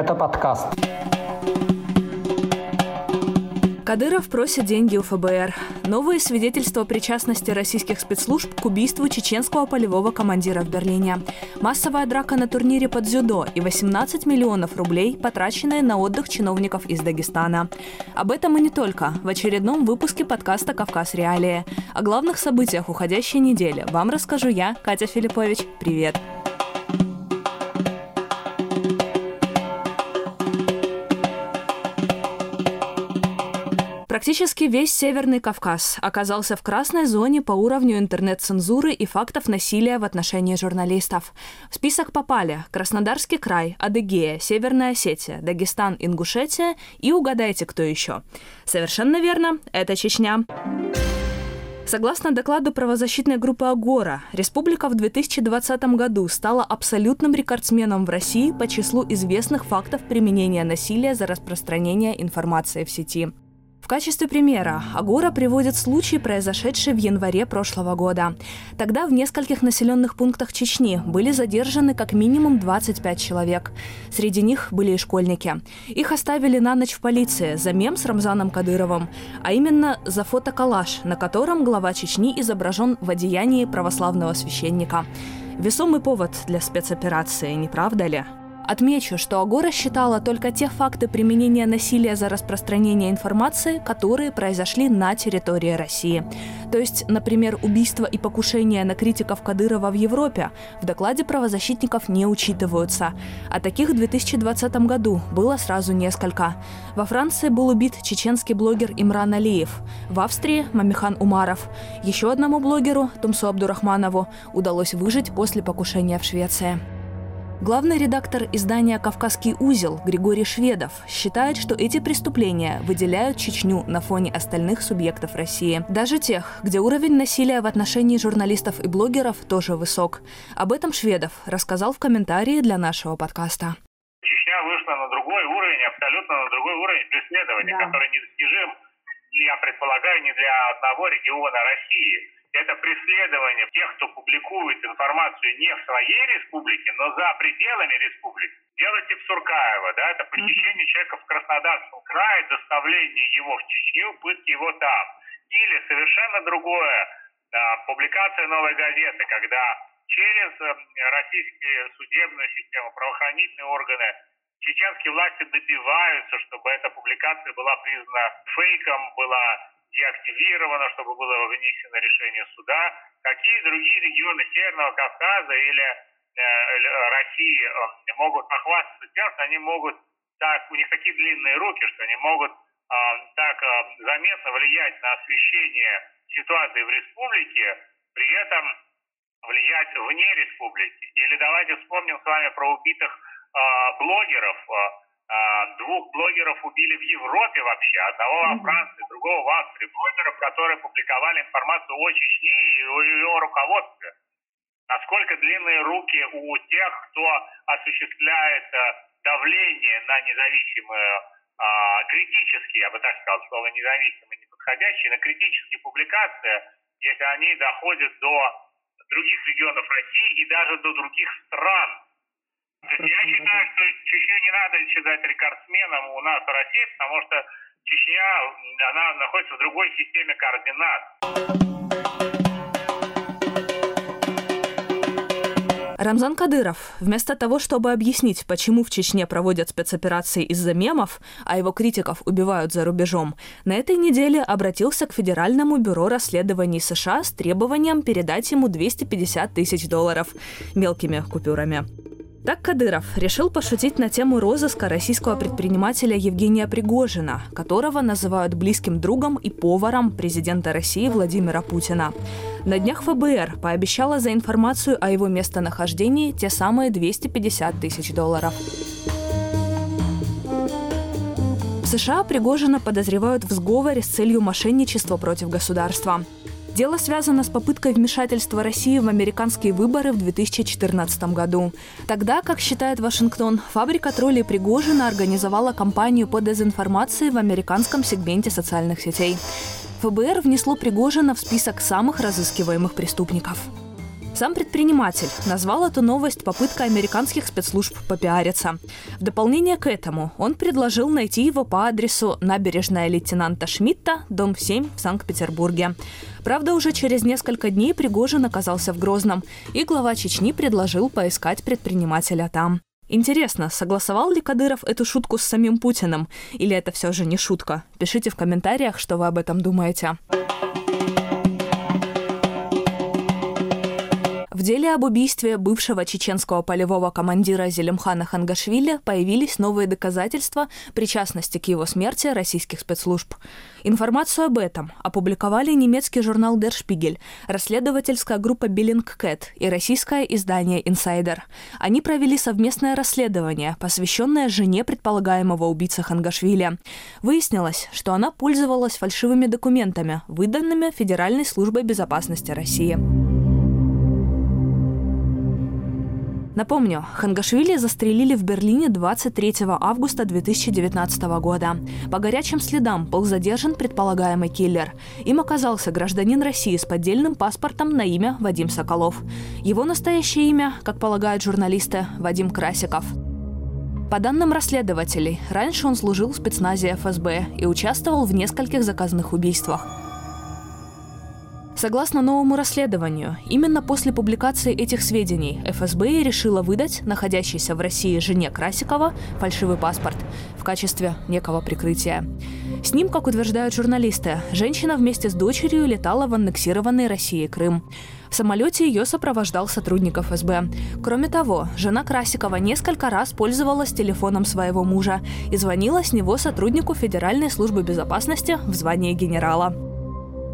Это подкаст. Кадыров просит деньги у ФБР. Новые свидетельства о причастности российских спецслужб к убийству чеченского полевого командира в Берлине. Массовая драка на турнире по дзюдо и 18 миллионов рублей, потраченные на отдых чиновников из Дагестана. Об этом и не только. В очередном выпуске подкаста «Кавказ. Реалии». О главных событиях уходящей недели вам расскажу я, Катя Филиппович. Привет! Практически весь Северный Кавказ оказался в красной зоне по уровню интернет-цензуры и фактов насилия в отношении журналистов. В список попали Краснодарский край, Адыгея, Северная Осетия, Дагестан, Ингушетия и угадайте, кто еще. Совершенно верно, это Чечня. Согласно докладу правозащитной группы «Агора», республика в 2020 году стала абсолютным рекордсменом в России по числу известных фактов применения насилия за распространение информации в сети. В качестве примера Агора приводит случай, произошедший в январе прошлого года. Тогда в нескольких населенных пунктах Чечни были задержаны как минимум 25 человек. Среди них были и школьники. Их оставили на ночь в полиции за мем с Рамзаном Кадыровым, а именно за фотоколлаж, на котором глава Чечни изображен в одеянии православного священника. Весомый повод для спецоперации, не правда ли? Отмечу, что Агора считала только те факты применения насилия за распространение информации, которые произошли на территории России. То есть, например, убийства и покушения на критиков Кадырова в Европе в докладе правозащитников не учитываются. А таких в 2020 году было сразу несколько. Во Франции был убит чеченский блогер Имран Алиев, в Австрии – Мамихан Умаров. Еще одному блогеру, Тумсо Абдурахманову, удалось выжить после покушения в Швеции. Главный редактор издания «Кавказский узел» Григорий Шведов считает, что эти преступления выделяют Чечню на фоне остальных субъектов России. Даже тех, где уровень насилия в отношении журналистов и блогеров тоже высок. Об этом Шведов рассказал в комментарии для нашего подкаста. Чечня вышла на другой уровень, абсолютно на другой уровень преследования, который недостижим, я предполагаю, не для одного региона России. Это преследование тех, кто публикует информацию не в своей республике, но за пределами республики. Дело Тифсуркаева, да, это похищение человека в Краснодарском крае, доставление его в Чечню, пытки его там. Или совершенно другое, публикация «Новой газеты», когда через российскую судебную систему, правоохранительные органы, чеченские власти добиваются, чтобы эта публикация была признана фейком, была деактивировано, чтобы было вынесено решение суда. Какие другие регионы Северного Кавказа или России могут похвастаться тем, что они могут так, у них такие длинные руки, что они могут так заметно влиять на освещение ситуации в республике, при этом влиять вне республики. Или давайте вспомним с вами про убитых блогеров. Двух блогеров убили в Европе вообще, одного во Франции, другого в Австрии, блогеров, которые публиковали информацию о Чечне и о ее руководстве. Насколько длинные руки у тех, кто осуществляет давление на независимые, критические, я бы так сказал, слово независимые, неподходящие, на критические публикации, если они доходят до других регионов России и даже до других стран. Я считаю, что Чечню не надо считать рекордсменом у нас в России, потому что Чечня, она находится в другой системе координат. Рамзан Кадыров, вместо того, чтобы объяснить, почему в Чечне проводят спецоперации из-за мемов, а его критиков убивают за рубежом, на этой неделе обратился к Федеральному бюро расследований США с требованием передать ему $250 тысяч мелкими купюрами. Так Кадыров решил пошутить на тему розыска российского предпринимателя Евгения Пригожина, которого называют близким другом и поваром президента России Владимира Путина. На днях ФБР пообещала за информацию о его местонахождении те самые $250 тысяч. В США Пригожина подозревают в сговоре с целью мошенничества против государства. Дело связано с попыткой вмешательства России в американские выборы в 2014 году. Тогда, как считает Вашингтон, фабрика троллей Пригожина организовала кампанию по дезинформации в американском сегменте социальных сетей. ФБР внесло Пригожина в список самых разыскиваемых преступников. Сам предприниматель назвал эту новость попыткой американских спецслужб попиариться. В дополнение к этому он предложил найти его по адресу набережная лейтенанта Шмидта, дом 7 в Санкт-Петербурге. Правда, уже через несколько дней Пригожин оказался в Грозном, и глава Чечни предложил поискать предпринимателя там. Интересно, согласовал ли Кадыров эту шутку с самим Путиным? Или это все же не шутка? Пишите в комментариях, что вы об этом думаете. В деле об убийстве бывшего чеченского полевого командира Зелимхана Хангошвили появились новые доказательства причастности к его смерти российских спецслужб. Информацию об этом опубликовали немецкий журнал Der Spiegel, расследовательская группа Bellingcat и российское издание Insider. Они провели совместное расследование, посвященное жене предполагаемого убийцы Хангошвили. Выяснилось, что она пользовалась фальшивыми документами, выданными Федеральной службой безопасности России. Напомню, Хангошвили застрелили в Берлине 23 августа 2019 года. По горячим следам был задержан предполагаемый киллер. Им оказался гражданин России с поддельным паспортом на имя Вадим Соколов. Его настоящее имя, как полагают журналисты, Вадим Красиков. По данным расследователей, раньше он служил в спецназе ФСБ и участвовал в нескольких заказных убийствах. Согласно новому расследованию, именно после публикации этих сведений ФСБ решила выдать находящейся в России жене Красикова фальшивый паспорт в качестве некого прикрытия. С ним, как утверждают журналисты, женщина вместе с дочерью летала в аннексированный Россией Крым. В самолете ее сопровождал сотрудник ФСБ. Кроме того, жена Красикова несколько раз пользовалась телефоном своего мужа и звонила с него сотруднику Федеральной службы безопасности в звании генерала.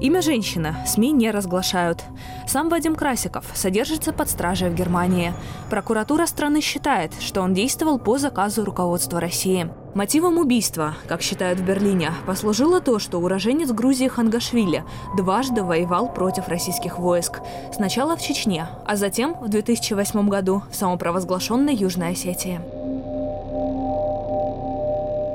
Имя женщины СМИ не разглашают. Сам Вадим Красиков содержится под стражей в Германии. Прокуратура страны считает, что он действовал по заказу руководства России. Мотивом убийства, как считают в Берлине, послужило то, что уроженец Грузии Хангошвили дважды воевал против российских войск. Сначала в Чечне, а затем в 2008 году в самопровозглашенной Южной Осетии.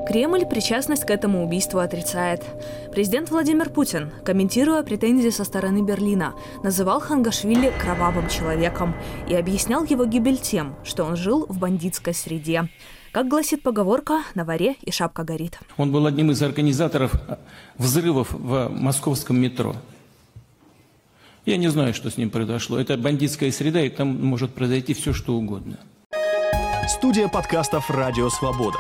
Кремль причастность к этому убийству отрицает. Президент Владимир Путин, комментируя претензии со стороны Берлина, называл Хангошвили кровавым человеком и объяснял его гибель тем, что он жил в бандитской среде. Как гласит поговорка, на воре и шапка горит. Он был одним из организаторов взрывов в московском метро. Я не знаю, что с ним произошло. Это бандитская среда, и там может произойти все, что угодно. Студия подкастов «Радио Свобода».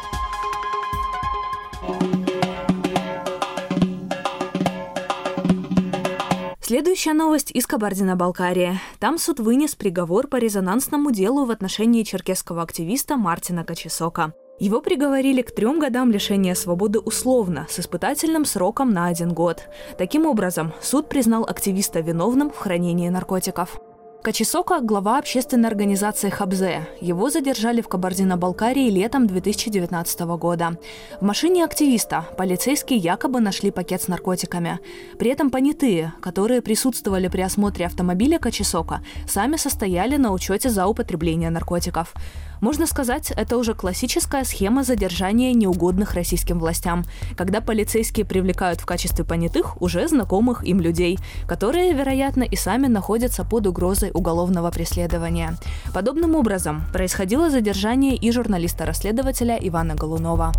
Следующая новость из Кабардино-Балкарии. Там суд вынес приговор по резонансному делу в отношении черкесского активиста Мартина Кочесока. Его приговорили к 3 годам лишения свободы условно, с испытательным сроком на 1 год. Таким образом, суд признал активиста виновным в хранении наркотиков. Кочесока – глава общественной организации «Хабзе». Его задержали в Кабардино-Балкарии летом 2019 года. В машине активиста полицейские якобы нашли пакет с наркотиками. При этом понятые, которые присутствовали при осмотре автомобиля Кочесока, сами состояли на учете за употребление наркотиков. Можно сказать, это уже классическая схема задержания неугодных российским властям, когда полицейские привлекают в качестве понятых уже знакомых им людей, которые, вероятно, и сами находятся под угрозой уголовного преследования. Подобным образом происходило задержание и журналиста-расследователя Ивана Голунова.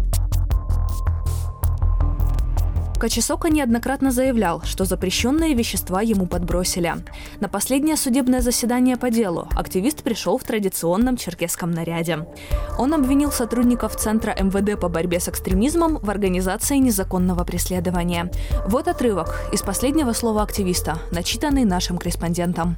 Кочесока неоднократно заявлял, что запрещенные вещества ему подбросили. На последнее судебное заседание по делу активист пришел в традиционном черкесском наряде. Он обвинил сотрудников Центра МВД по борьбе с экстремизмом в организации незаконного преследования. Вот отрывок из последнего слова активиста, начитанный нашим корреспондентом.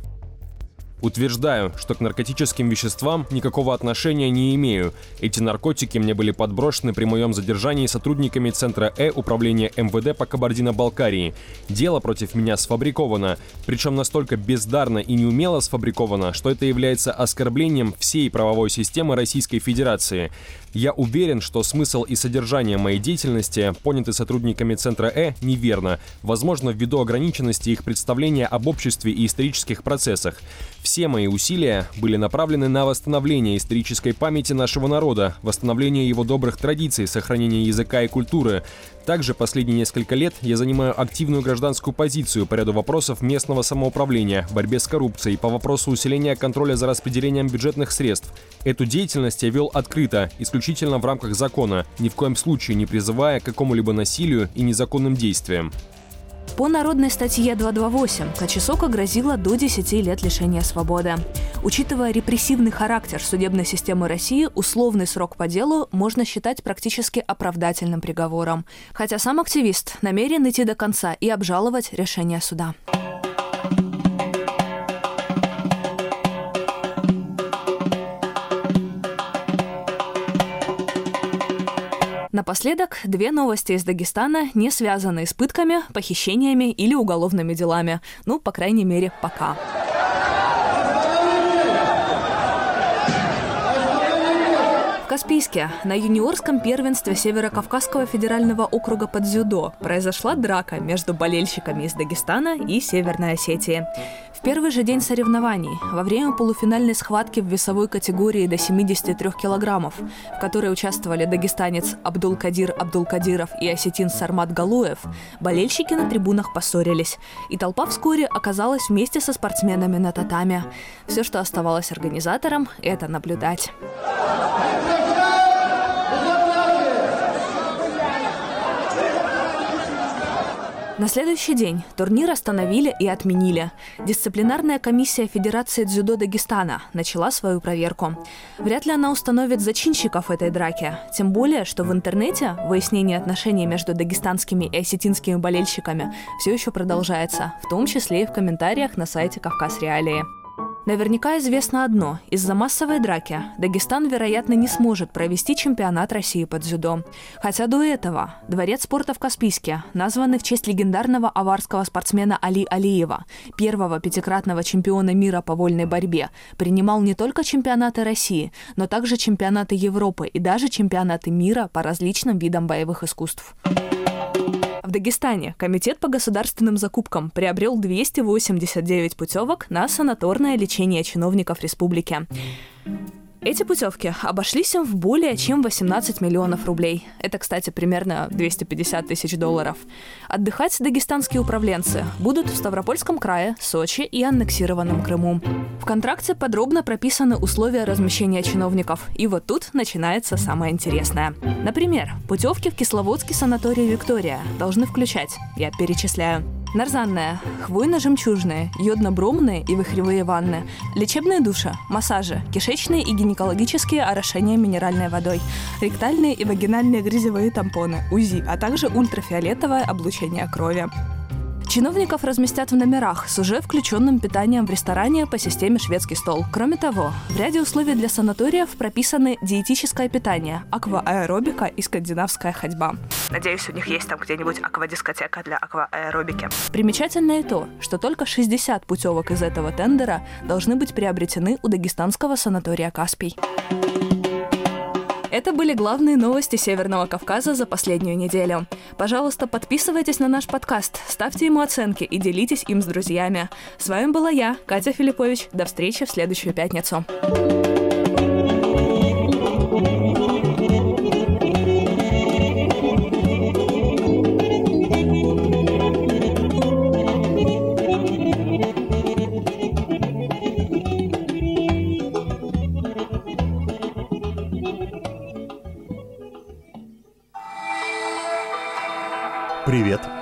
Утверждаю, что к наркотическим веществам никакого отношения не имею. Эти наркотики мне были подброшены при моем задержании сотрудниками Центра Управления МВД по Кабардино-Балкарии. Дело против меня сфабриковано, причем настолько бездарно и неумело сфабриковано, что это является оскорблением всей правовой системы Российской Федерации. Я уверен, что смысл и содержание моей деятельности, поняты сотрудниками Центра неверно, возможно, ввиду ограниченности их представления об обществе и исторических процессах. Все мои усилия были направлены на восстановление исторической памяти нашего народа, восстановление его добрых традиций, сохранение языка и культуры. Также последние несколько лет я занимаю активную гражданскую позицию по ряду вопросов местного самоуправления, борьбе с коррупцией, по вопросу усиления контроля за распределением бюджетных средств. Эту деятельность я вел открыто, исключительно в рамках закона, ни в коем случае не призывая к какому-либо насилию и незаконным действиям. По народной статье 228 Кочесоку грозило до 10 лет лишения свободы. Учитывая репрессивный характер судебной системы России, условный срок по делу можно считать практически оправдательным приговором. Хотя сам активист намерен идти до конца и обжаловать решение суда. Напоследок, две новости из Дагестана, не связанные с пытками, похищениями или уголовными делами. Ну, по крайней мере, пока. В Каспийске на юниорском первенстве Северо-Кавказского федерального округа по дзюдо произошла драка между болельщиками из Дагестана и Северной Осетии. В первый же день соревнований, во время полуфинальной схватки в весовой категории до 73 килограммов, в которой участвовали дагестанец Абдул-Кадир Абдул-Кадиров и осетин Сармат Галуев, болельщики на трибунах поссорились, и толпа вскоре оказалась вместе со спортсменами на татами. Все, что оставалось организаторам, это наблюдать. На следующий день турнир остановили и отменили. Дисциплинарная комиссия Федерации дзюдо Дагестана начала свою проверку. Вряд ли она установит зачинщиков этой драки, тем более, что в интернете выяснение отношений между дагестанскими и осетинскими болельщиками все еще продолжается, в том числе и в комментариях на сайте «Кавказ Реалии». Наверняка известно одно – из-за массовой драки Дагестан, вероятно, не сможет провести чемпионат России по дзюдо. Хотя до этого дворец спорта в Каспийске, названный в честь легендарного аварского спортсмена Али Алиева, первого пятикратного чемпиона мира по вольной борьбе, принимал не только чемпионаты России, но также чемпионаты Европы и даже чемпионаты мира по различным видам боевых искусств. В Дагестане Комитет по государственным закупкам приобрел 289 путевок на санаторное лечение чиновников республики. Эти путевки обошлись им в более чем 18 миллионов рублей. Это, кстати, примерно 250 тысяч долларов. Отдыхать дагестанские управленцы будут в Ставропольском крае, Сочи и аннексированном Крыму. В контракте подробно прописаны условия размещения чиновников. И вот тут начинается самое интересное. Например, путевки в Кисловодский санаторий «Виктория» должны включать, я перечисляю, нарзанная, хвойно-жемчужные, йодно-бромные и вихревые ванны, лечебные души, массажи, кишечные и гинекологические орошения минеральной водой, ректальные и вагинальные грязевые тампоны, УЗИ, а также ультрафиолетовое облучение крови. Чиновников разместят в номерах с уже включенным питанием в ресторане по системе «Шведский стол». Кроме того, в ряде условий для санаториев прописаны диетическое питание, аквааэробика и скандинавская ходьба. Надеюсь, у них есть там где-нибудь аквадискотека для аквааэробики. Примечательно и то, что только 60 путевок из этого тендера должны быть приобретены у дагестанского санатория «Каспий». Это были главные новости Северного Кавказа за последнюю неделю. Пожалуйста, подписывайтесь на наш подкаст, ставьте ему оценки и делитесь им с друзьями. С вами была я, Катя Филиппович. До встречи в следующую пятницу. Привет,